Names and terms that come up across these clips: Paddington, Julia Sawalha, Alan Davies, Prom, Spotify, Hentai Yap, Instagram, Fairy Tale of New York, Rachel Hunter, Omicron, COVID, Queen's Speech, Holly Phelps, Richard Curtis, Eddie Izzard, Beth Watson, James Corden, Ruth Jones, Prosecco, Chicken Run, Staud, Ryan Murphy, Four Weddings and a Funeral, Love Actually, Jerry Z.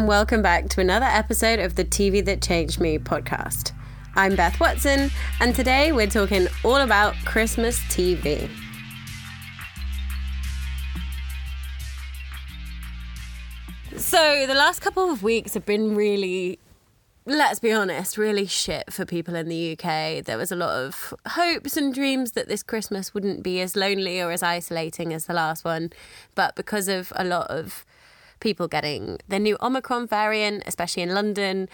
and welcome back to another episode of the TV That Changed Me podcast. I'm Beth Watson, and today we're talking all about Christmas TV. So the last couple of weeks have been really, let's be honest, really shit for people in the UK. There was a lot of hopes and dreams that this Christmas wouldn't be as lonely or as isolating as the last one. But because of a lot of people getting the new Omicron variant, especially in London,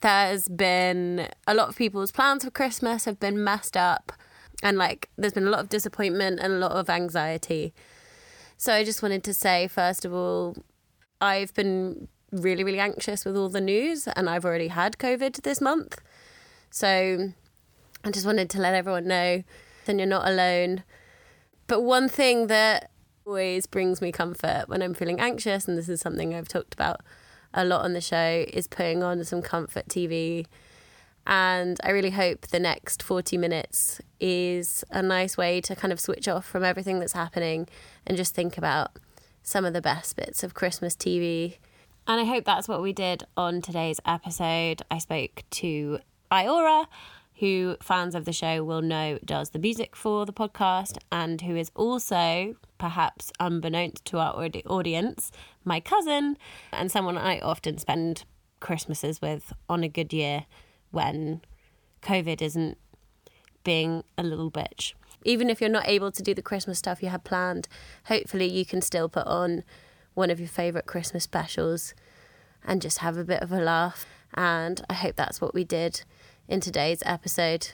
there's been a lot of people's plans for Christmas have been messed up. And there's been a lot of disappointment and a lot of anxiety. So I just wanted to say, first of all, I've been really, really anxious with all the news, and I've already had COVID this month. So I just wanted to let everyone know that you're not alone. But one thing that always brings me comfort when I'm feeling anxious, and this is something I've talked about a lot on the show, is putting on some comfort TV. And I really hope the next 40 minutes is a nice way to kind of switch off from everything that's happening and just think about some of the best bits of Christmas TV. And I hope that's what we did on today's episode. I spoke to Iora, who fans of the show will know does the music for the podcast, and who is also, perhaps unbeknownst to our audience, my cousin and someone I often spend Christmases with on a good year when COVID isn't being a little bitch. Even if you're not able to do the Christmas stuff you had planned, hopefully you can still put on one of your favourite Christmas specials and just have a bit of a laugh. And I hope that's what we did in today's episode.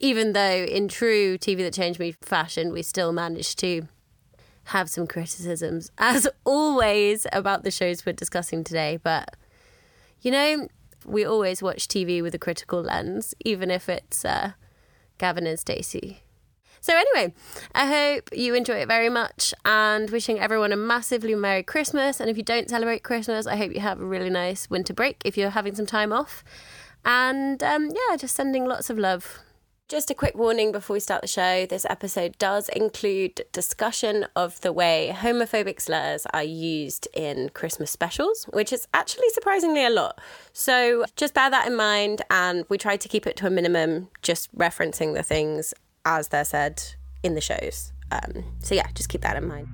Even though in true TV That Changed Me fashion, we still managed to have some criticisms, as always, about the shows we're discussing today. But, you know, we always watch TV with a critical lens, even if it's Gavin and Stacey. So anyway, I hope you enjoy it very much, and wishing everyone a massively Merry Christmas. And if you don't celebrate Christmas, I hope you have a really nice winter break if you're having some time off. And just sending lots of love. Just a quick warning before we start the show. This episode does include discussion of the way homophobic slurs are used in Christmas specials, which is actually surprisingly a lot. So just bear that in mind, and we try to keep it to a minimum, just referencing the things as they're said in the shows. Just keep that in mind.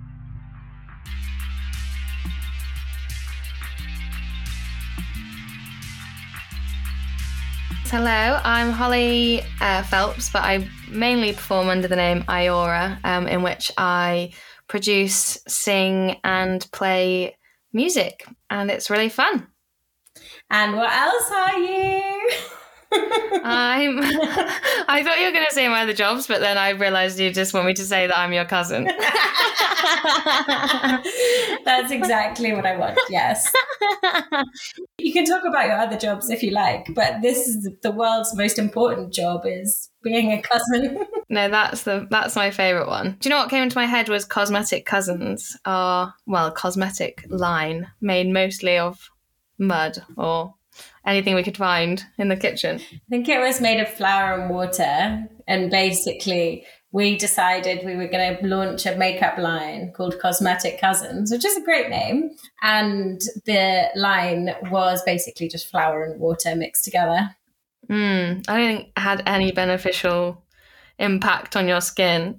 Hello, I'm Holly Phelps, but I mainly perform under the name Iora, in which I produce, sing, and play music, and it's really fun. And what else are you? I thought you were going to say my other jobs, but then I realised you just want me to say that I'm your cousin. That's exactly what I want, yes. You can talk about your other jobs if you like, but this is the world's most important job, is being a cousin. No, that's my favourite one. Do you know what came into my head was cosmetic cousins are, cosmetic line made mostly of mud or anything we could find in the kitchen. I think it was made of flour and water, and basically we decided we were going to launch a makeup line called Cosmetic Cousins, which is a great name, and the line was basically just flour and water mixed together. I don't think it had any beneficial impact on your skin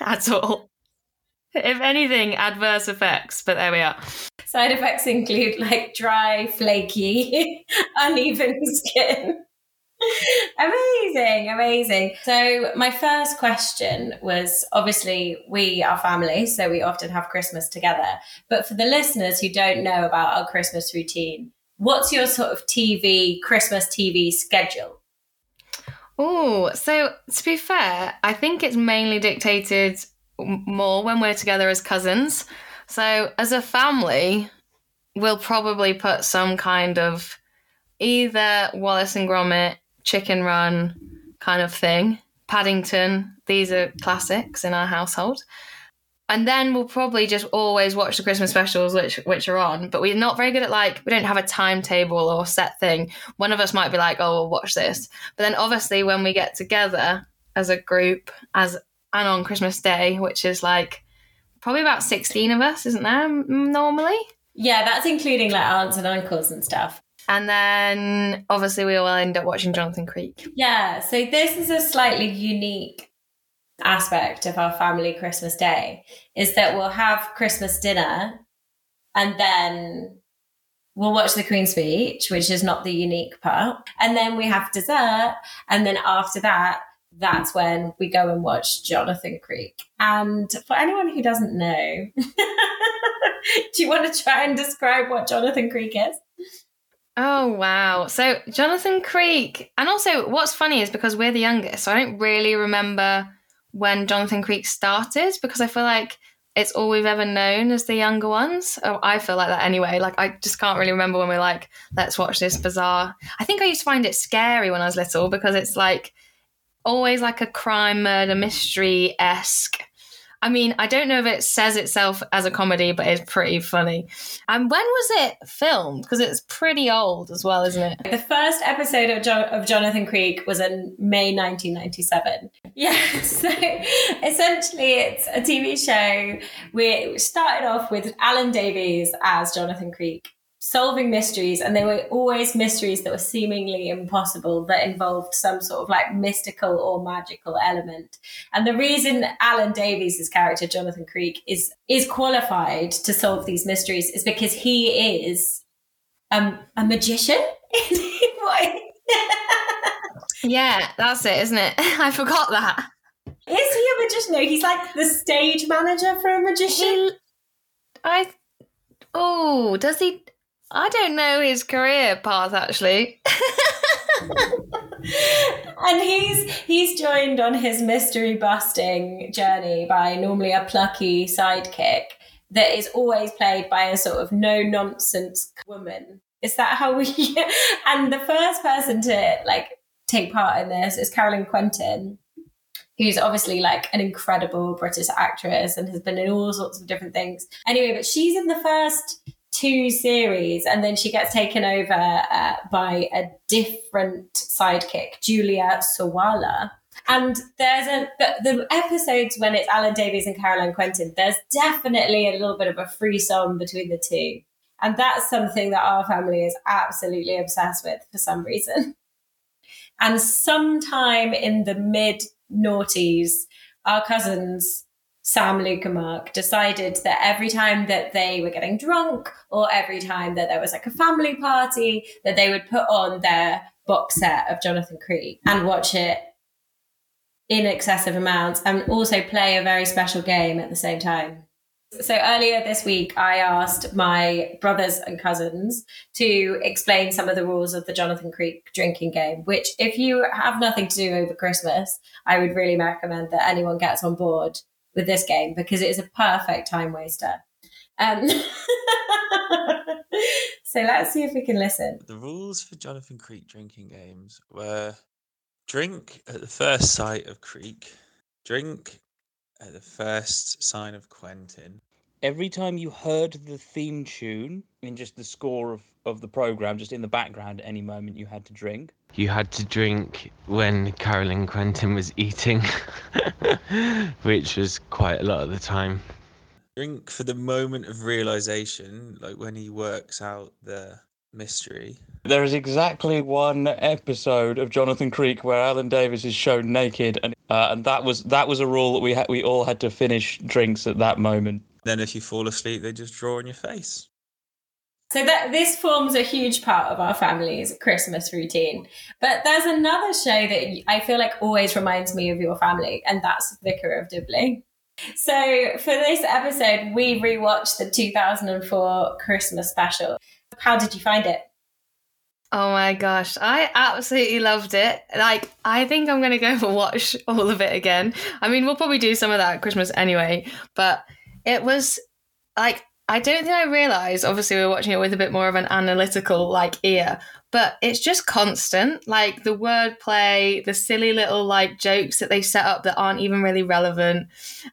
at all. If anything, adverse effects, but there we are. Side effects include dry, flaky, uneven skin. Amazing. So my first question was, obviously we are family, so we often have Christmas together. But for the listeners who don't know about our Christmas routine, what's your sort of Christmas TV schedule? Oh, so to be fair, I think it's mainly dictated more when we're together as cousins. So as a family, we'll probably put some kind of either Wallace and Gromit, Chicken Run kind of thing, Paddington. These are classics in our household. And then we'll probably just always watch the Christmas specials which are on. But we're not very good at, we don't have a timetable or set thing. One of us might be like, oh, we'll watch this. But then obviously when we get together as a group, and on Christmas Day, which is probably about 16 of us, isn't there, normally? Yeah, that's including like aunts and uncles and stuff. And then obviously we all end up watching Jonathan Creek. Yeah, so this is a slightly unique aspect of our family Christmas Day, is that we'll have Christmas dinner and then we'll watch the Queen's Speech, which is not the unique part. And then we have dessert. And then after that, that's when we go and watch Jonathan Creek. And for anyone who doesn't know, do you want to try and describe what Jonathan Creek is? Oh, wow. So Jonathan Creek, and also what's funny is because we're the youngest, so I don't really remember when Jonathan Creek started, because I feel like it's all we've ever known as the younger ones. Oh, I feel like that anyway. Like, I just can't really remember when we're like, let's watch this bizarre. I think I used to find it scary when I was little because it's like always like a crime, murder, mystery-esque. I mean, I don't know if it says itself as a comedy, but it's pretty funny. And when was it filmed? Because it's pretty old as well, isn't it? The first episode of Jonathan Creek was in May 1997. Yeah, so essentially it's a TV show. We started off with Alan Davies as Jonathan Creek, solving mysteries, and they were always mysteries that were seemingly impossible that involved some sort of like mystical or magical element. And the reason Alan Davies' character Jonathan Creek is qualified to solve these mysteries is because he is a magician. Yeah, that's it, isn't it? I forgot that. Is he a magician? No, he's like the stage manager for a magician. Does he? I don't know his career path, actually. And he's joined on his mystery-busting journey by normally a plucky sidekick that is always played by a sort of no-nonsense woman. Is that how we... And the first person to, like, take part in this is Caroline Quentin, who's obviously like an incredible British actress and has been in all sorts of different things. Anyway, but she's in the first two series, and then she gets taken over by a different sidekick, Julia Sawalha. And there's the episodes when it's Alan Davies and Caroline Quentin, there's definitely a little bit of a frisson between the two. And that's something that our family is absolutely obsessed with for some reason. And sometime in the mid-noughties, our cousins Sam, Luke and Mark decided that every time that they were getting drunk or every time that there was like a family party, that they would put on their box set of Jonathan Creek and watch it in excessive amounts and also play a very special game at the same time. So earlier this week, I asked my brothers and cousins to explain some of the rules of the Jonathan Creek drinking game, which if you have nothing to do over Christmas, I would really recommend that anyone gets on board with this game because it is a perfect time waster. So let's see if we can listen. The rules for Jonathan Creek drinking games were drink at the first sight of Creek, drink at the first sign of Quentin. Every time you heard the theme tune in just the score of the programme, just in the background at any moment, you had to drink. You had to drink when Caroline Quentin was eating, which was quite a lot of the time. Drink for the moment of realisation, like when he works out the mystery. There is exactly one episode of Jonathan Creek where Alan Davies is shown naked, and that was a rule that we all had to finish drinks at that moment. Then if you fall asleep, they just draw on your face. So this forms a huge part of our family's Christmas routine. But there's another show that I feel like always reminds me of your family, and that's Vicar of Dibley. So for this episode, we rewatched the 2004 Christmas special. How did you find it? Oh my gosh, I absolutely loved it. Like, I think I'm going to go and watch all of it again. I mean, we'll probably do some of that at Christmas anyway, but it was like, I don't think I realised, obviously we were watching it with a bit more of an analytical like ear, but it's just constant, like the wordplay, the silly little like jokes that they set up that aren't even really relevant.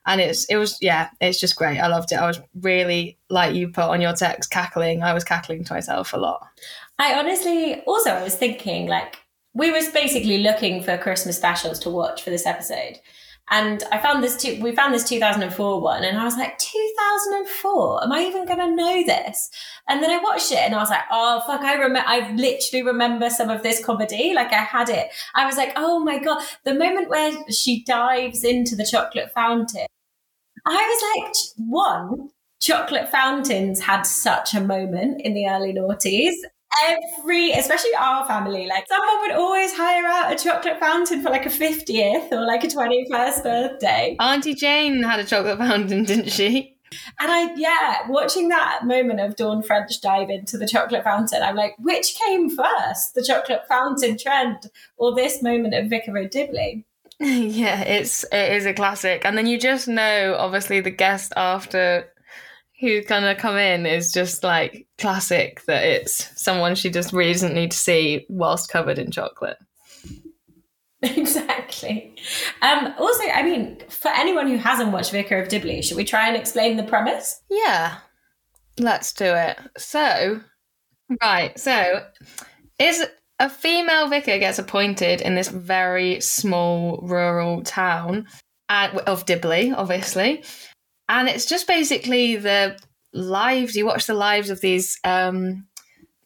And it's just great. I loved it. I was really, like you put on your text, cackling. I was cackling to myself a lot. I was thinking like, we was basically looking for Christmas specials to watch for this episode. And I found this, we found this 2004 one, and I was like, 2004? Am I even going to know this? And then I watched it and I was like, oh, fuck, I literally remember some of this comedy. Like, I had it. I was like, oh my God, the moment where she dives into the chocolate fountain. I was like, one, chocolate fountains had such a moment in the early noughties. Especially our family, like someone would always hire out a chocolate fountain for like a 50th or like a 21st birthday. Auntie Jane had a chocolate fountain, didn't she? And watching that moment of Dawn French dive into the chocolate fountain, I'm like, which came first, the chocolate fountain trend or this moment at Vicar of Dibley? Yeah, it is a classic. And then you just know, obviously, the guest after who's going to come in is just like classic, that it's someone she just really doesn't need to see whilst covered in chocolate. Exactly. Also, I mean, for anyone who hasn't watched Vicar of Dibley, should we try and explain the premise? Yeah, let's do it. So is a female vicar gets appointed in this very small rural town of Dibley, obviously. And it's just basically you watch the lives of these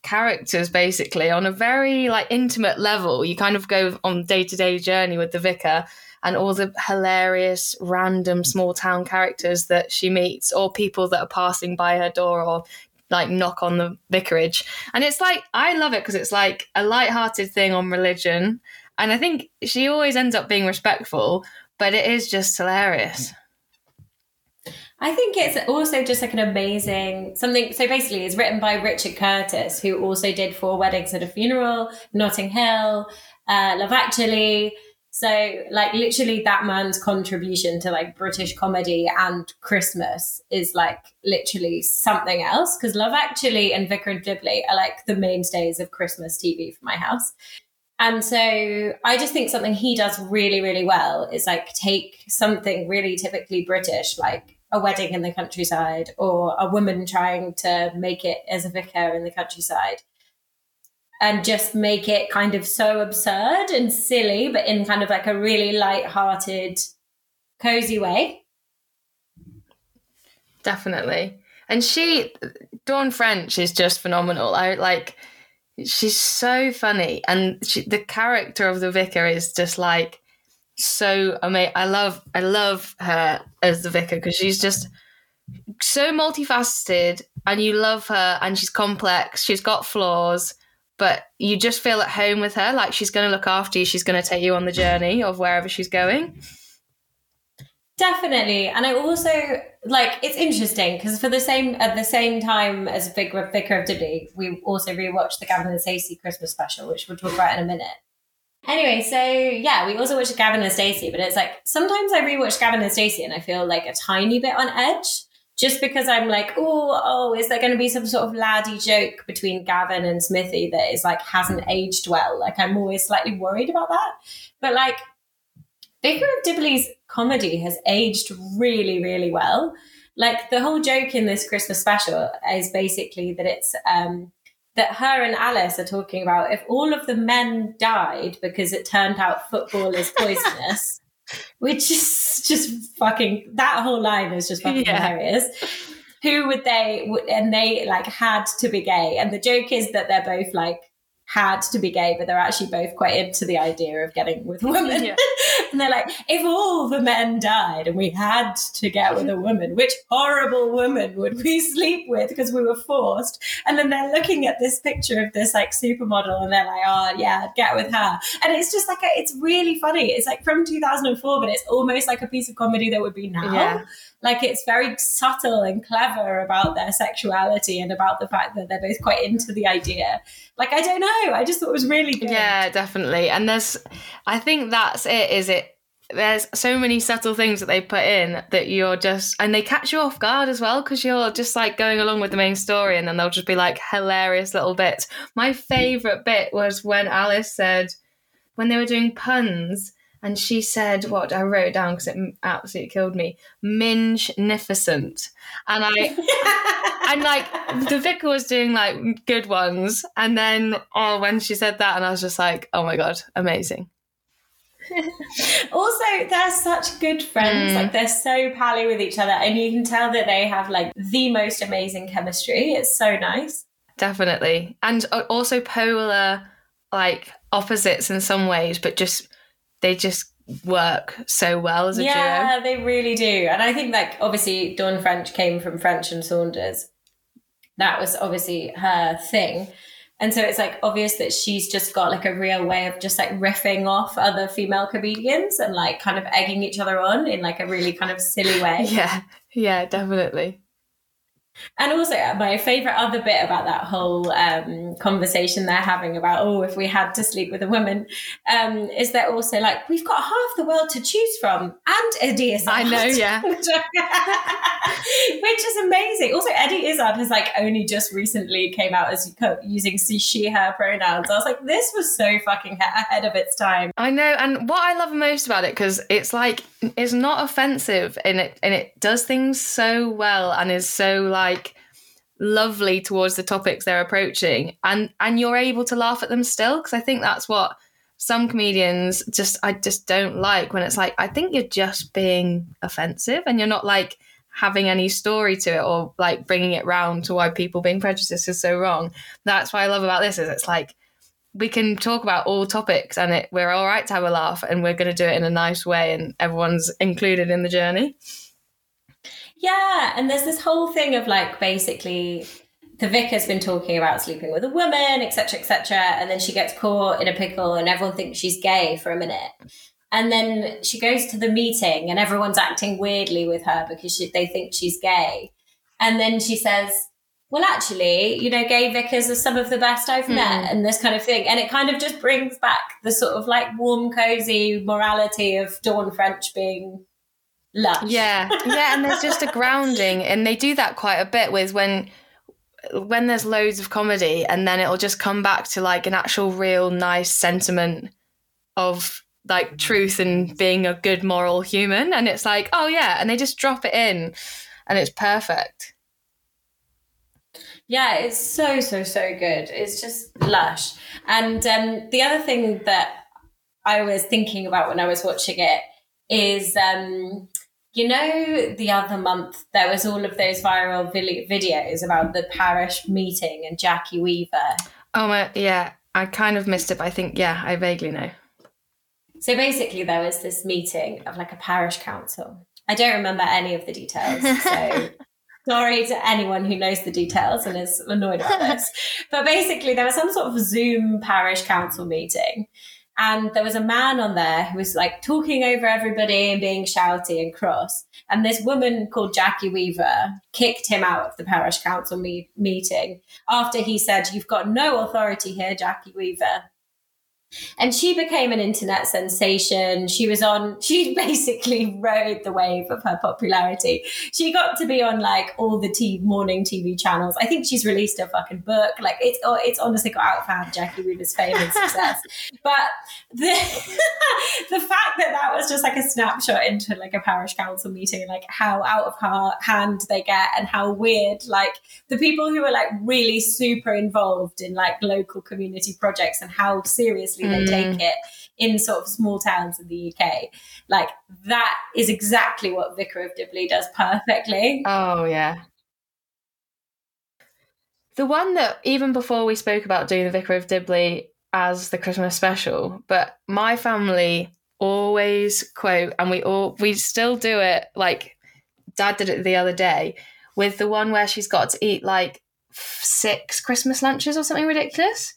characters, basically, on a very like intimate level. You kind of go on day-to-day journey with the vicar and all the hilarious, random small town characters that she meets, or people that are passing by her door or like knock on the vicarage. And it's like, I love it because it's like a lighthearted thing on religion. And I think she always ends up being respectful, but it is just hilarious. I think it's also just like an amazing something. So basically it's written by Richard Curtis, who also did Four Weddings and a Funeral, Notting Hill, Love Actually. So like literally that man's contribution to like British comedy and Christmas is like literally something else, because Love Actually and Vicar of Dibley are like the mainstays of Christmas TV for my house. And so I just think something he does really, really well is like take something really typically British, like a wedding in the countryside or a woman trying to make it as a vicar in the countryside, and just make it kind of so absurd and silly, but in kind of like a really light-hearted, cozy way. Definitely. And Dawn French is just phenomenal. She's so funny, and the character of the vicar is just like so amazing. I love her as the vicar because she's just so multifaceted, and you love her, and she's complex, she's got flaws, but you just feel at home with her. Like, she's going to look after you, she's going to take you on the journey of wherever she's going. Definitely. And I also like, it's interesting because at the same time as Vicar of Dibley, we also rewatched the Gavin and Stacey Christmas special, which we'll talk about in a minute. Anyway, so yeah, we also watched Gavin and Stacey, but it's like sometimes I rewatch Gavin and Stacey and I feel like a tiny bit on edge, just because I'm like, oh, is there going to be some sort of laddie joke between Gavin and Smithy that is like hasn't aged well? Like, I'm always slightly worried about that. But like, Vicar of Dibley's comedy has aged really, really well. Like, the whole joke in this Christmas special is basically that it's that her and Alice are talking about if all of the men died because it turned out football is poisonous, which is just fucking, that whole line is just fucking hilarious. Who would they, and they like had to be gay. And the joke is that they're both like had to be gay, but they're actually both quite into the idea of getting with women. Yeah. And they're like, if all the men died and we had to get with a woman, which horrible woman would we sleep with because we were forced? And then they're looking at this picture of this like supermodel and they're like, oh yeah, I'd get with her. And it's just like, it's really funny. It's like from 2004, but it's almost like a piece of comedy that would be now. Yeah. Like, it's very subtle and clever about their sexuality and about the fact that they're both quite into the idea. Like, I don't know. I just thought it was really good. Yeah, definitely. And I think that's it, is it? There's so many subtle things that they put in that you're just, and they catch you off guard as well, because you're just like going along with the main story, and then they'll just be like hilarious little bits. My favourite bit was when Alice said, when they were doing puns, and she said, what I wrote it down because it absolutely killed me, minge-nificent. And and like the vicar was doing like good ones. And then when she said that, and I was just like, oh my God, amazing. Also, they're such good friends. Like, they're so pally with each other, and you can tell that they have like the most amazing chemistry. It's so nice. Definitely. And also polar, like, opposites in some ways, but just they just work so well as a duo. Yeah, they really do. And I think, like, obviously Dawn French came from French and Saunders. That was obviously her thing. And so it's, like, obvious that she's just got, like, a real way of just, like, riffing off other female comedians and, like, kind of egging each other on in, like, a really kind of silly way. Yeah, definitely. And also my favourite other bit about that whole conversation they're having about, if we had to sleep with a woman, is they're also like, we've got half the world to choose from and Eddie Izzard. I know, yeah. Which is amazing. Also, Eddie Izzard has, like, only just recently came out as using she, her pronouns. I was like, this was so fucking ahead of its time. I know. And what I love most about it, because it's, like, it's not offensive, and it does things so well and is so, like, lovely towards the topics they're approaching, and you're able to laugh at them still, because I think that's what some comedians I just don't like, when it's like, I think you're just being offensive and you're not, like, having any story to it, or, like, bringing it round to why people being prejudiced is so wrong. That's what I love about this, is it's like, we can talk about all topics and we're all right to have a laugh, and we're going to do it in a nice way, and everyone's included in the journey. Yeah, and there's this whole thing of, like, basically the vicar's been talking about sleeping with a woman, etc., etc., and then she gets caught in a pickle and everyone thinks she's gay for a minute. And then she goes to the meeting and everyone's acting weirdly with her because they think she's gay. And then she says, well, actually, you know, gay vicars are some of the best I've met, and this kind of thing. And it kind of just brings back the sort of, like, warm, cozy morality of Dawn French being... love. Yeah, and there's just a grounding, and they do that quite a bit with when there's loads of comedy, and then it'll just come back to, like, an actual real nice sentiment of, like, truth and being a good moral human, and it's like, oh yeah, and they just drop it in and it's perfect. Yeah, it's so good. It's just lush. And the other thing that I was thinking about when I was watching it is you know, the other month there was all of those viral videos about the parish meeting and Jackie Weaver. Yeah, I kind of missed it, but I think, yeah, I vaguely know. So basically there was this meeting of, like, a parish council. I don't remember any of the details, so sorry to anyone who knows the details and is annoyed about this. But basically there was some sort of Zoom parish council meeting. And there was a man on there who was, like, talking over everybody and being shouty and cross. And this woman called Jackie Weaver kicked him out of the parish council meeting after he said, "You've got no authority here, Jackie Weaver." And she became an internet sensation. She basically rode the wave of her popularity. She got to be on, like, all the morning TV channels. I think she's released a fucking book. Like, it's honestly got out of hand, Jackie Weaver's fame and success. But the fact that was just, like, a snapshot into, like, a parish council meeting, like, how out of hand they get and how weird, like, the people who are, like, really super involved in, like, local community projects and how seriously they take it in sort of small towns in the UK. Like, that is exactly what Vicar of Dibley does perfectly. Oh yeah. The one that, even before we spoke about doing the Vicar of Dibley as the Christmas special, but my family always quote, and we still do it, like, Dad did it the other day, with the one where she's got to eat, like, 6 Christmas lunches or something ridiculous.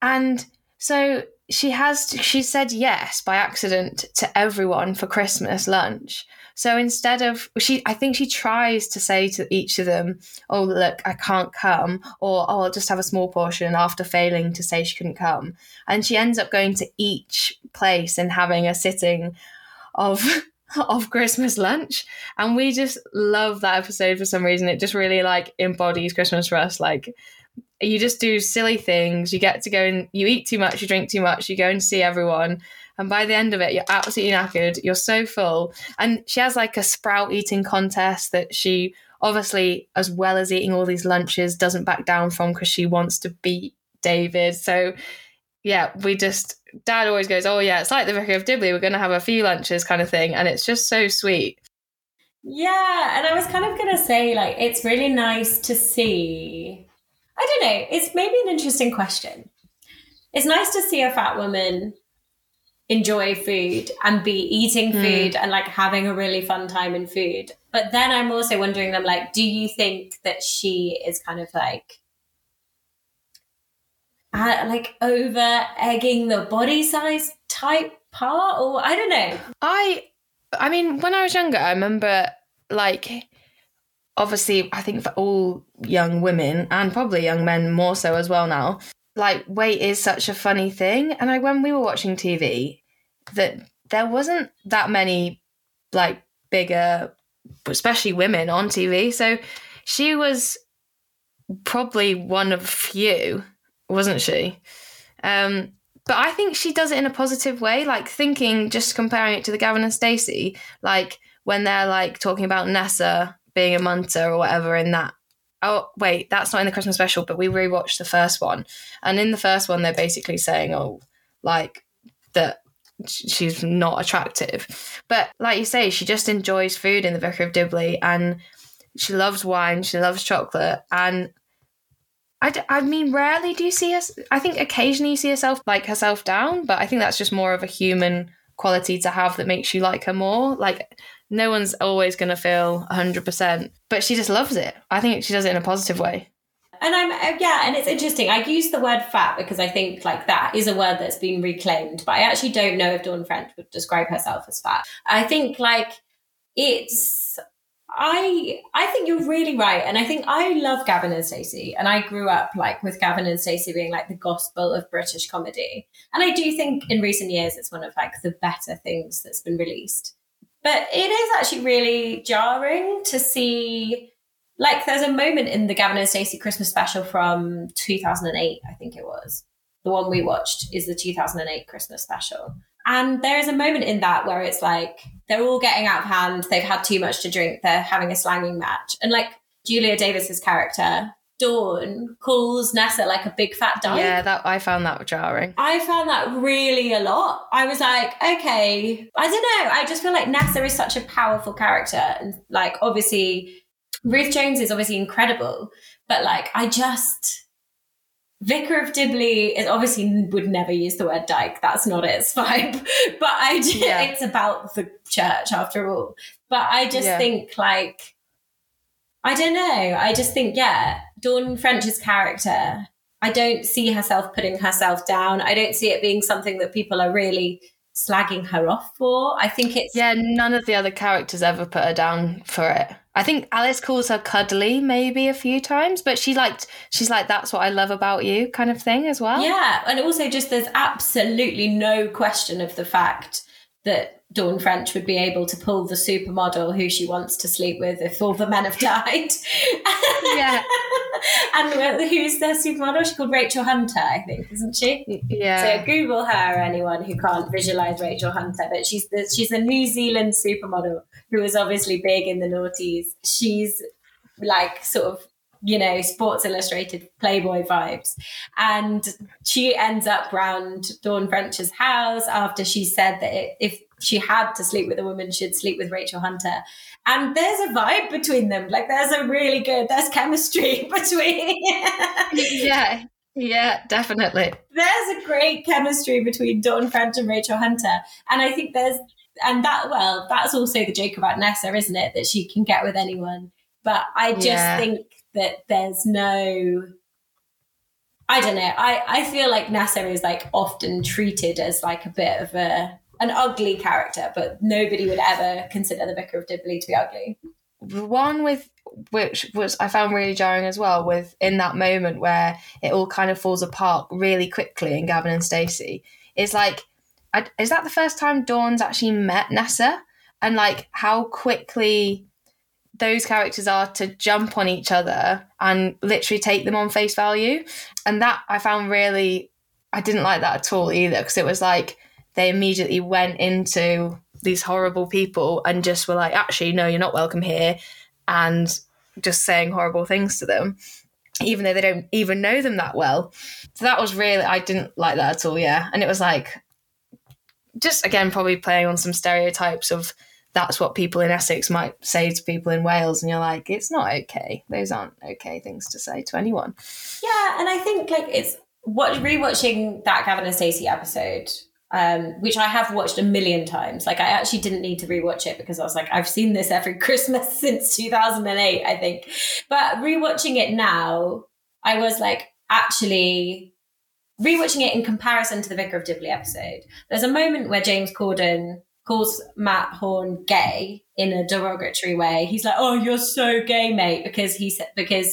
And so she said yes by accident to everyone for Christmas lunch. So instead of, I think she tries to say to each of them, "Oh, look, I can't come," or, "Oh, I'll just have a small portion," after failing to say she couldn't come. And she ends up going to each place and having a sitting of Christmas lunch. And we just love that episode for some reason. It just really, like, embodies Christmas for us, like, you just do silly things. You get to go and you eat too much, you drink too much, you go and see everyone. And by the end of it, you're absolutely knackered. You're so full. And she has, like, a sprout eating contest that she obviously, as well as eating all these lunches, doesn't back down from, because she wants to beat David. So yeah, we just dad always goes, oh yeah, it's like the Vicar of Dibley, we're going to have a few lunches kind of thing, and it's just so sweet. Yeah, and I was kind of going to say, like, it's really nice to see, I don't know, it's maybe an interesting question. It's nice to see a fat woman enjoy food and be eating food and like having a really fun time in food. But then I'm also wondering, I'm like, do you think that she is kind of like over egging the body size type part? Or I don't know. I mean, when I was younger, I remember, like, obviously I think for all young women and probably young men more so as well now, like, weight is such a funny thing. And when we were watching TV, that there wasn't that many, like, bigger, especially women on TV. So she was probably one of few, wasn't she? But I think she does it in a positive way, like thinking, just comparing it to the Gavin and Stacey, like when they're like talking about Nessa being a munter or whatever in that. Oh, wait, that's not in the Christmas special, but we rewatched the first one. And in the first one, they're basically saying, oh, like that she's not attractive. But like you say, she just enjoys food in the Vicar of Dibley, and she loves wine, she loves chocolate. And I mean, rarely do you see us. I think occasionally you see herself down, but I think that's just more of a human quality to have that makes you like her more. Like, no one's always going to feel 100%, but she just loves it. I think she does it in a positive way. And and it's interesting. I use the word fat because I think like that is a word that's been reclaimed, but I actually don't know if Dawn French would describe herself as fat. I think like it's, I think you're really right. And I think I love Gavin and Stacey. And I grew up like with Gavin and Stacey being like the gospel of British comedy. And I do think in recent years, it's one of like the better things that's been released. But it is actually really jarring to see, like, there's a moment in the Gavin and Stacey Christmas special from 2008, I think it was. The one we watched is the 2008 Christmas special. And there is a moment in that where it's like, they're all getting out of hand, they've had too much to drink, they're having a slanging match. And like Julia Davis's character, Dawn, calls Nessa like a big fat dyke. Yeah, that I found that jarring. I found that really a lot. I was like, okay, I don't know. I just feel like Nessa is such a powerful character. And like, obviously, Ruth Jones is obviously incredible. But like, Vicar of Dibley is obviously would never use the word dyke. That's not its vibe. But it's about the church after all. But I just think like, I don't know. I just think, Dawn French's character, I don't see herself putting herself down. I don't see it being something that people are really slagging her off for. I think it's... Yeah, none of the other characters ever put her down for it. I think Alice calls her cuddly maybe a few times, but she's like, that's what I love about you kind of thing as well. Yeah, and also just there's absolutely no question of the fact that Dawn French would be able to pull the supermodel who she wants to sleep with if all the men have died. Yeah. And who's their supermodel? She's called Rachel Hunter, I think, isn't she? Yeah. So Google her, anyone who can't visualise Rachel Hunter. But she's a New Zealand supermodel who was obviously big in the noughties. She's like sort of, you know, Sports Illustrated Playboy vibes. And she ends up round Dawn French's house after she said that if she had to sleep with a woman, she'd sleep with Rachel Hunter. And there's a vibe between them. Like there's chemistry between. Yeah, definitely. There's a great chemistry between Dawn French and Rachel Hunter. And I think that's also the joke about Nessa, isn't it? That she can get with anyone. But I just think that there's no, I don't know. I feel like Nessa is like often treated as like a bit of an ugly character, but nobody would ever consider the Vicar of Dibley to be ugly. The one with which was I found really jarring as well, with in that moment where it all kind of falls apart really quickly in Gavin and Stacey, is like, is that the first time Dawn's actually met Nessa? And like how quickly those characters are to jump on each other and literally take them on face value. And that I found really, I didn't like that at all either, because it was like they immediately went into these horrible people and just were like, actually, no, you're not welcome here, and just saying horrible things to them, even though they don't even know them that well. So that was really, I didn't like that at all, yeah. And it was like, just, again, probably playing on some stereotypes of that's what people in Essex might say to people in Wales. And you're like, it's not okay. Those aren't okay things to say to anyone. Yeah. And I think like it's rewatching that Gavin and Stacey episode, which I have watched a million times. Like I actually didn't need to rewatch it because I was like, I've seen this every Christmas since 2008, I think. But rewatching it now, I was like, actually rewatching it in comparison to the Vicar of Dibley episode, there's a moment where James Corden calls Matt Horne gay in a derogatory way. He's like, "Oh, you're so gay, mate," because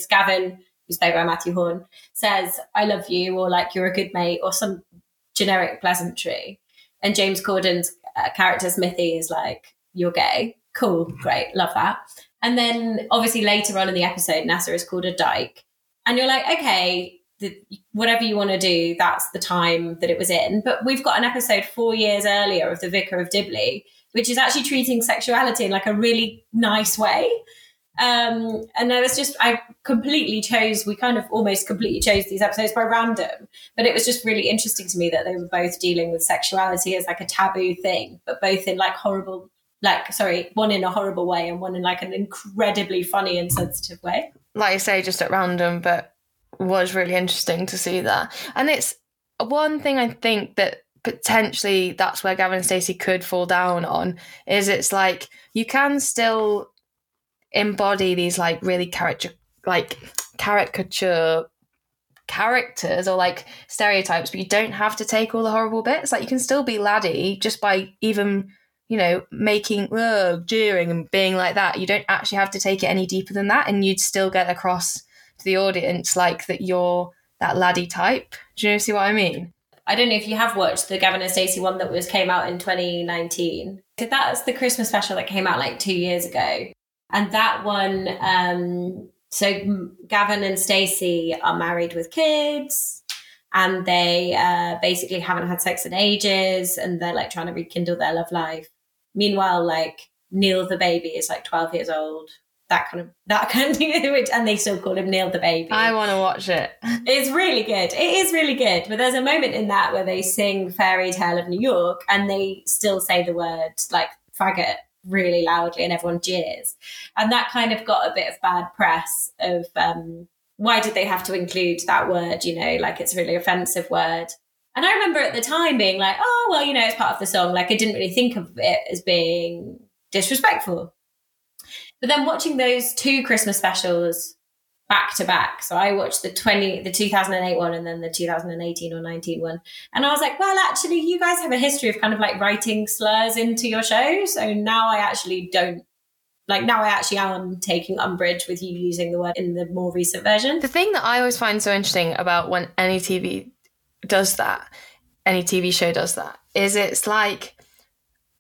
Gavin, who's played by Matthew Horne, says, "I love you," or like, "You're a good mate," or some generic pleasantry. And James Corden's character Smithy is like, "You're gay, cool, great, love that." And then obviously later on in the episode, Nasser is called a dyke, and you're like, okay. Whatever you want to do, that's the time that it was in. But we've got an episode 4 years earlier of the Vicar of Dibley, which is actually treating sexuality in like a really nice way. And I was just, we kind of almost completely chose these episodes by random, but it was just really interesting to me that they were both dealing with sexuality as like a taboo thing, but both in like horrible, one in a horrible way and one in like an incredibly funny and sensitive way. Like I say, just at random, but was really interesting to see that. And it's one thing I think that potentially that's where Gavin and Stacey could fall down on, is it's like you can still embody these like really caricature characters or like stereotypes, but you don't have to take all the horrible bits. Like you can still be laddie just by even, you know, making jeering and being like that. You don't actually have to take it any deeper than that, and you'd still get across the audience like that you're that laddie type. Do you see what I mean? I don't know if you have watched the Gavin and Stacey one that came out in 2019. That's the Christmas special that came out like 2 years ago. And that one, so Gavin and Stacey are married with kids and they basically haven't had sex in ages and they're like trying to rekindle their love life. Meanwhile, like Neil the baby is like 12 years old. That kind of thing, and they still call him Neil the baby. I want to watch it. It's really good. It is really good. But there's a moment in that where they sing Fairy Tale of New York and they still say the word like faggot really loudly and everyone jeers. And that kind of got a bit of bad press of why did they have to include that word? You know, like it's a really offensive word. And I remember at the time being like, oh, well, you know, it's part of the song. Like I didn't really think of it as being disrespectful. But then watching those two Christmas specials back to back, so I watched the 2008 one and then the 2018 or 19 one, and I was like, well, actually, you guys have a history of kind of like writing slurs into your show, so now I actually don't, like now I actually am taking umbrage with you using the word in the more recent version. The thing that I always find so interesting about when any TV show does that, is it's like,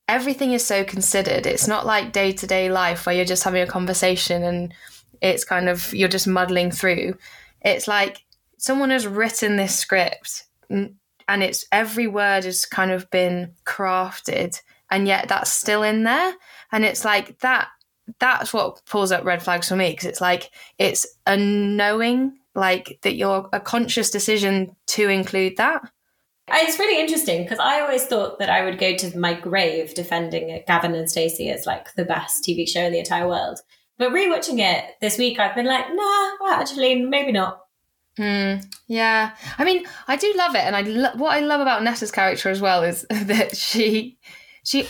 everything is so considered. It's not like day-to-day life where you're just having a conversation and it's kind of, you're just muddling through. It's like someone has written this script and it's every word has kind of been crafted and yet that's still in there. And it's like that's what pulls up red flags for me, because it's like, it's a knowing, like that you're a conscious decision to include that. It's really interesting because I always thought that I would go to my grave defending Gavin and Stacey as like the best TV show in the entire world. But rewatching it this week, I've been like, nah, well, actually, maybe not. Yeah. I mean, I do love it. And what I love about Nessa's character as well is that she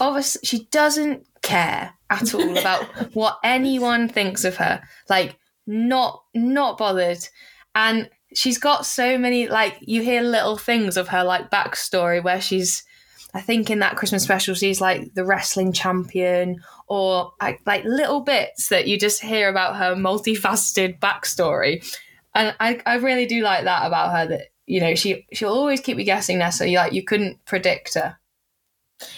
obviously, she doesn't care at all about what anyone thinks of her. Like, not bothered. And she's got so many, like, you hear little things of her, like, backstory where she's, I think in that Christmas special, she's, like, the wrestling champion or, like little bits that you just hear about her multifaceted backstory. And I really do like that about her, that, you know, she'll always keep me guessing, Nessa. Like, you couldn't predict her.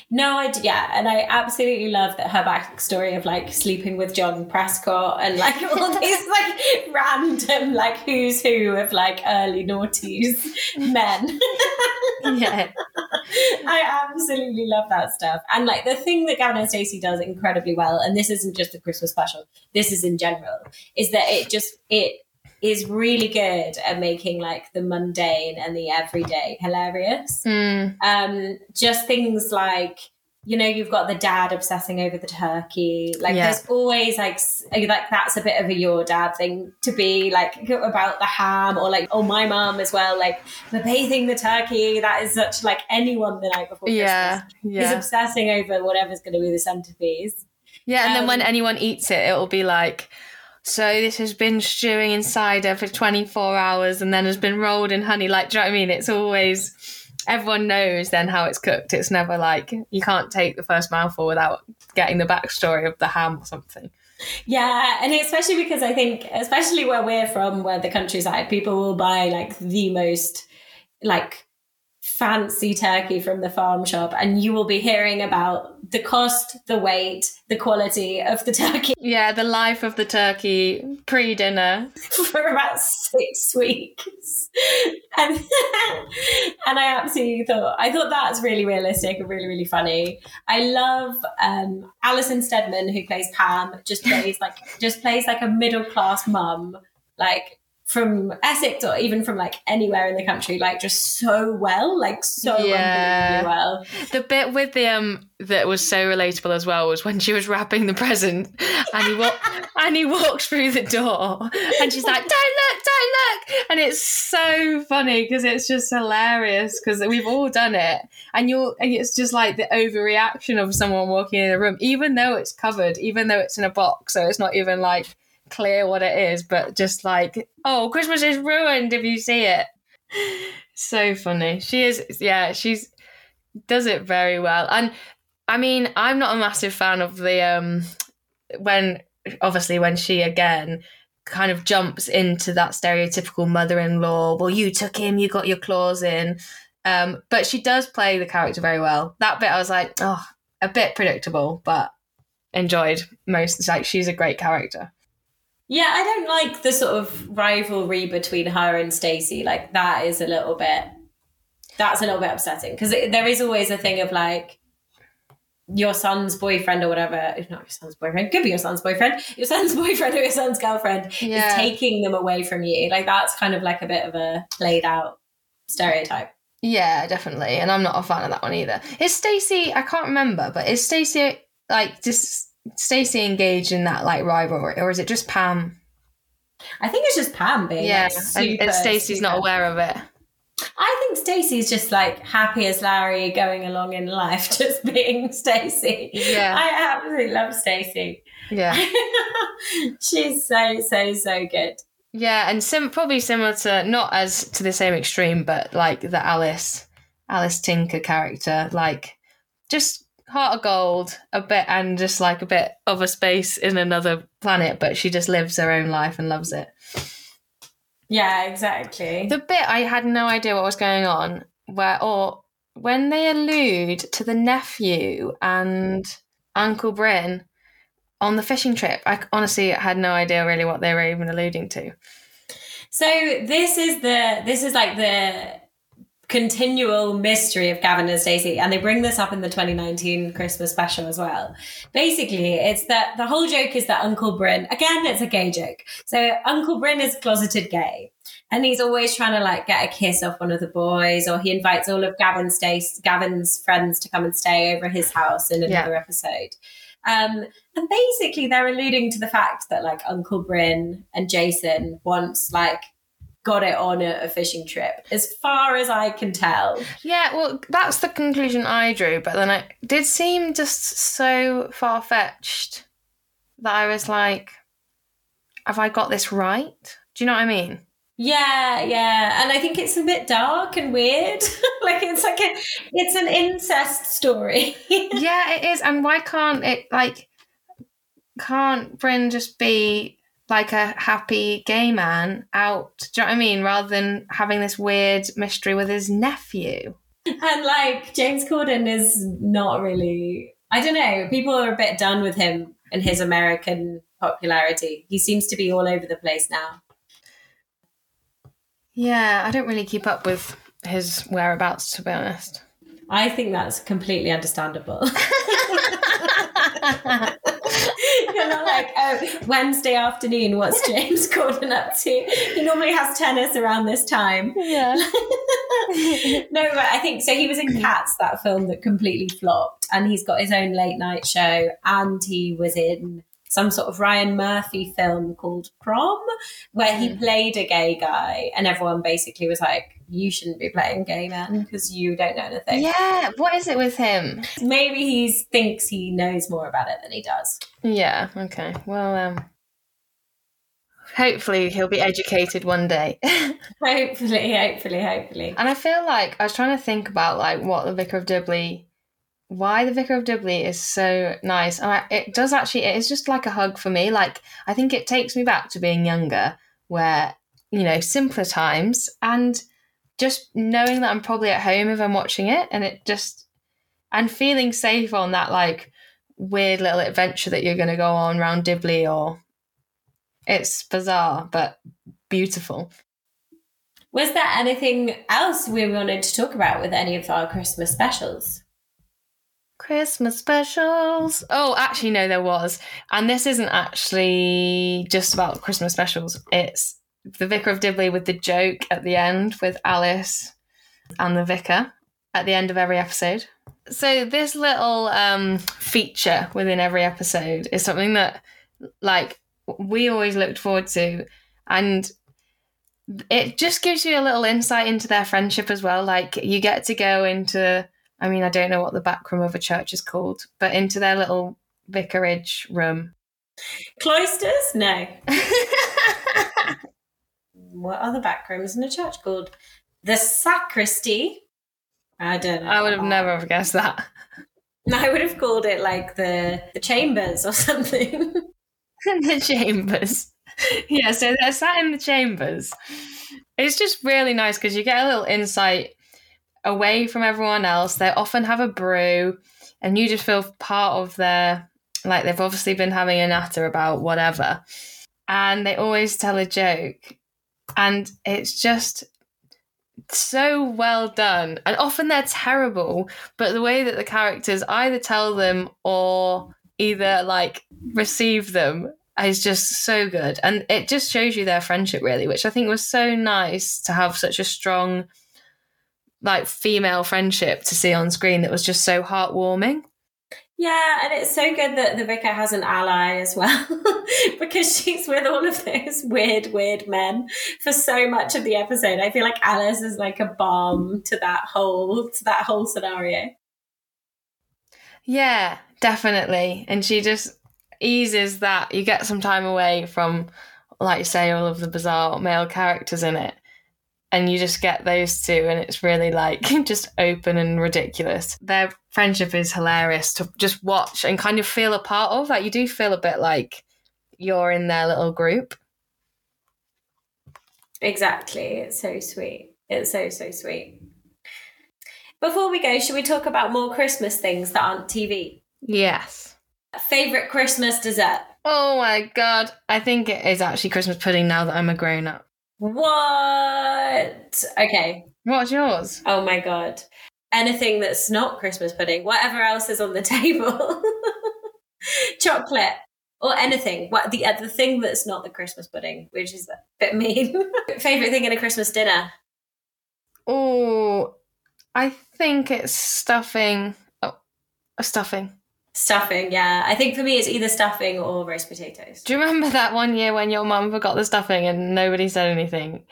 No, I do, yeah, and I absolutely love that her backstory of like sleeping with John Prescott and like all these like random like who's who of like early noughties men. Yeah, I absolutely love that stuff. And like the thing that Gavin and Stacey does incredibly well, and this isn't just the Christmas special, this is in general, is that it is really good at making like the mundane and the everyday hilarious. Just things like, you know, you've got the dad obsessing over the turkey. Like there's always like that's a bit of a your dad thing to be like about the ham, or like, oh, my mum as well, like the bathing the turkey. That is such like anyone the night before Christmas is obsessing over whatever's going to be the centerpiece. Yeah. And then when anyone eats it, it'll be like, so this has been stewing in cider for 24 hours and then has been rolled in honey. Like, do you know what I mean? It's always... Everyone knows then how it's cooked. It's never like you can't take the first mouthful without getting the backstory of the ham or something. Yeah, and especially because I think, especially where we're from, where the countryside, people will buy like the most like fancy turkey from the farm shop, and you will be hearing about the cost, the weight, the quality of the turkey. Yeah, the life of the turkey pre-dinner for about 6 weeks. And I absolutely thought that's really realistic and really, really funny. I love Alison Steadman, who plays Pam, just plays like a middle-class mum, like from Essex or even from like anywhere in the country, like just so well, like so unbelievably well. The bit with the that was so relatable as well was when she was wrapping the present and he walks through the door and she's like, don't look, and it's so funny because it's just hilarious because we've all done it, and it's just like the overreaction of someone walking in a room, even though it's covered, even though it's in a box, so it's not even like clear what it is, but just like, oh, Christmas is ruined if you see it. So funny. She is, yeah, she's does it very well. And I mean, I'm not a massive fan of the when she again kind of jumps into that stereotypical mother-in-law, well, you took him, you got your claws in, but she does play the character very well. That bit I was like, oh, a bit predictable, but enjoyed most. Like, she's a great character. Yeah, I don't like the sort of rivalry between her and Stacey. Like, that's a little bit upsetting, because there is always a thing of like your son's boyfriend or whatever. It's not your son's boyfriend. Could be your son's boyfriend. Your son's boyfriend or your son's girlfriend is taking them away from you. Like, that's kind of like a bit of a played out stereotype. Yeah, definitely. And I'm not a fan of that one either. Is Stacey? I can't remember, but is Stacey like just? Stacey engaged in that like rivalry, or is it just Pam? I think it's just Pam being and Stacey's not aware of it. I think Stacey's just like happy as Larry, going along in life, just being Stacey. Yeah, I absolutely love Stacey. Yeah, she's so good. Yeah, and probably similar to, not as to the same extreme, but like the Alice Tinker character, like just. Heart of gold, a bit, and just like a bit of a space in another planet, but she just lives her own life and loves it. Yeah, exactly. The bit I had no idea what was going on, when they allude to the nephew and Uncle Bryn on the fishing trip, I honestly had no idea really what they were even alluding to. So this is like the continual mystery of Gavin and Stacey, and they bring this up in the 2019 Christmas special as well. Basically, it's that the whole joke is that Uncle Bryn, again, it's a gay joke. So Uncle Bryn is closeted gay, and he's always trying to like get a kiss off one of the boys, or he invites all of Gavin's friends to come and stay over his house in another episode. And basically, they're alluding to the fact that like Uncle Bryn and Jason once like got it on a fishing trip, as far as I can tell. Yeah, well, that's the conclusion I drew, but then it did seem just so far-fetched that I was like, have I got this right? Do you know what I mean? Yeah, and I think it's a bit dark and weird. Like, it's like it's an incest story. Yeah, it is, and why can't Bryn just be like a happy gay man out, do you know what I mean, rather than having this weird mystery with his nephew? And like James Corden is not really, I don't know, people are a bit done with him and his American popularity. He seems to be all over the place now. Yeah, I don't really keep up with his whereabouts, to be honest. I think that's completely understandable. You're not like, oh, Wednesday afternoon, what's James Corden up to? He normally has tennis around this time. Yeah. No, but I think, so he was in Cats, that film that completely flopped, and he's got his own late night show, and he was in some sort of Ryan Murphy film called Prom, where he played a gay guy, and everyone basically was like, you shouldn't be playing gay men because you don't know anything. Yeah, what is it with him? Maybe he thinks he knows more about it than he does. Yeah, okay. Well, hopefully he'll be educated one day. Hopefully. And I feel like I was trying to think about like what the Vicar of Dibley, why the Vicar of Dibley is so nice. And it is just like a hug for me. Like, I think it takes me back to being younger where, you know, simpler times, and just knowing that I'm probably at home if I'm watching it, and and feeling safe on that like weird little adventure that you're going to go on around Dibley. Or it's bizarre but beautiful. Was there anything else we wanted to talk about with any of our Christmas specials? Oh, actually no, there was. And this isn't actually just about Christmas specials. It's The Vicar of Dibley with the joke at the end with Alice and the vicar at the end of every episode. So this little feature within every episode is something that like we always looked forward to, and it just gives you a little insight into their friendship as well. Like you get to go into, I mean, I don't know what the back room of a church is called, but into their little vicarage room. Cloisters? No. What are the back rooms in a church called? The sacristy? I don't know. I would have never have guessed that. I would have called it like the chambers or something. The chambers. Yeah, so they're sat in the chambers. It's just really nice because you get a little insight away from everyone else. They often have a brew and you just feel part of their, like they've obviously been having a natter about whatever. And they always tell a joke. And it's just so well done. And often they're terrible, but the way that the characters either tell them or either like receive them is just so good. And it just shows you their friendship really, which I think was so nice to have such a strong like female friendship to see on screen that was just so heartwarming. Yeah, and it's so good that the vicar has an ally as well, because she's with all of those weird men for so much of the episode. I feel like Alice is like a balm to that whole scenario. Yeah, definitely. And she just eases that. You get some time away from, like you say, all of the bizarre male characters in it. And you just get those two, and it's really like just open and ridiculous. Their friendship is hilarious to just watch and kind of feel a part of. Like you do feel a bit like you're in their little group. Exactly. It's so sweet. It's so, so sweet. Before we go, should we talk about more Christmas things that aren't TV? Yes. Favourite Christmas dessert? Oh my God. I think it is actually Christmas pudding now that I'm a grown up. What? Okay. What's yours? Oh my God. Anything that's not Christmas pudding, whatever else is on the table. Chocolate or anything. What the other thing that's not the Christmas pudding, which is a bit mean. Favorite thing in a Christmas dinner? Oh, I think it's stuffing. Oh, stuffing. Stuffing, yeah. I think for me it's either stuffing or roast potatoes. Do you remember that one year when your mum forgot the stuffing and nobody said anything?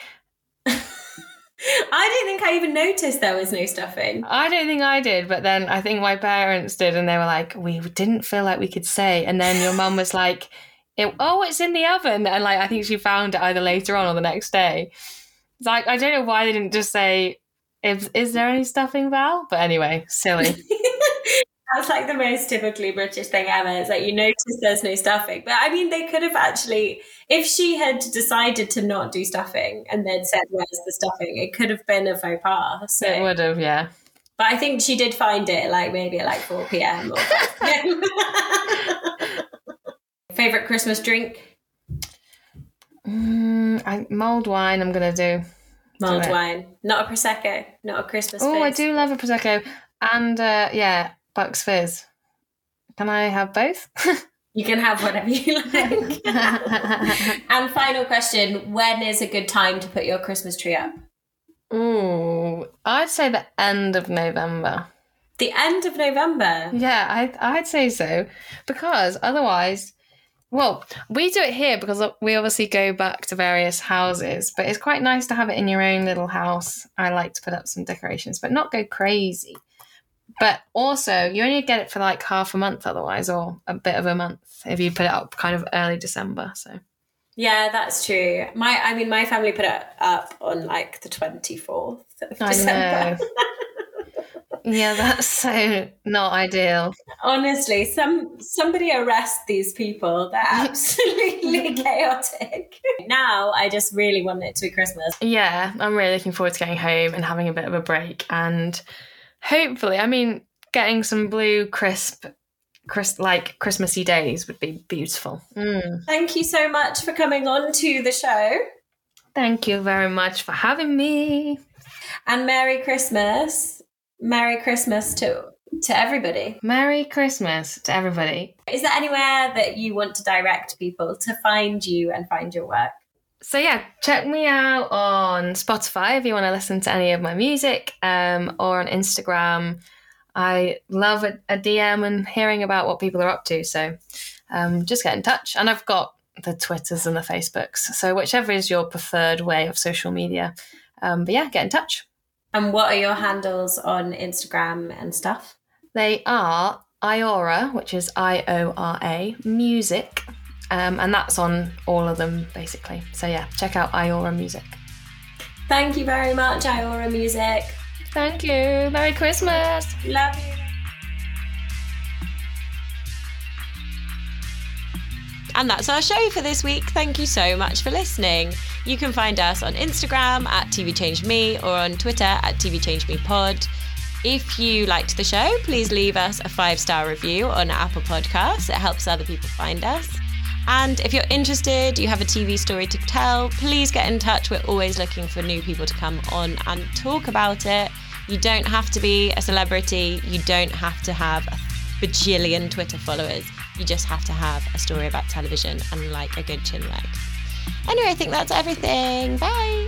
I don't think I even noticed there was no stuffing. I don't think I did, but then I think my parents did, and they were like, we didn't feel like we could say. And then your mum was like, it's in the oven. And like I think she found it either later on or the next day. It's like, I don't know why they didn't just say, is there any stuffing, Val? But anyway, silly. That's like the most typically British thing ever. It's like you notice there's no stuffing. But I mean, they could have actually, if she had decided to not do stuffing and then said, where's the stuffing? It could have been a faux pas. So. It would have, yeah. But I think she did find it like maybe at like 4 p.m. or 5 p.m. Favourite Christmas drink? Mulled wine, I'm going to do. Mulled wine. Not a Prosecco, not a Christmas fizz. Oh, I do love a Prosecco. And yeah... Bucks Fizz. Can I have both? You can have whatever you like. And final question, when is a good time to put your Christmas tree up? Ooh, I'd say the end of November. The end of November? Yeah, I'd say so. Because otherwise, well, we do it here because we obviously go back to various houses, but it's quite nice to have it in your own little house. I like to put up some decorations, but not go crazy. But also, you only get it for like half a month otherwise, or a bit of a month if you put it up kind of early December. So, yeah, that's true. My family put it up on like the 24th of December. Yeah, that's so not ideal. Honestly, somebody arrest these people. They're absolutely chaotic. Now I just really want it to be Christmas. Yeah, I'm really looking forward to getting home and having a bit of a break and... hopefully, I mean, getting some blue, crisp, Christmassy days would be beautiful. Mm. Thank you so much for coming on to the show. Thank you very much for having me. And Merry Christmas. Merry Christmas to everybody. Merry Christmas to everybody. Is there anywhere that you want to direct people to find you and find your work? So yeah, check me out on Spotify if you want to listen to any of my music, or on Instagram. I love a DM and hearing about what people are up to. So just get in touch. And I've got the Twitters and the Facebooks. So whichever is your preferred way of social media. But yeah, get in touch. And what are your handles on Instagram and stuff? They are Iora, which is Iora, music. And that's on all of them, basically. So, yeah, check out Iora Music. Thank you very much, Iora Music. Thank you. Merry Christmas. Love you. And that's our show for this week. Thank you so much for listening. You can find us on Instagram @TVChangeMe or on Twitter @TVChangeMePod. If you liked the show, please leave us a 5-star review on Apple Podcasts. It helps other people find us. And if you're interested, you have a TV story to tell, please get in touch. We're always looking for new people to come on and talk about it. You don't have to be a celebrity. You don't have to have a bajillion Twitter followers. You just have to have a story about television and like a good chin wag. Anyway, I think that's everything. Bye.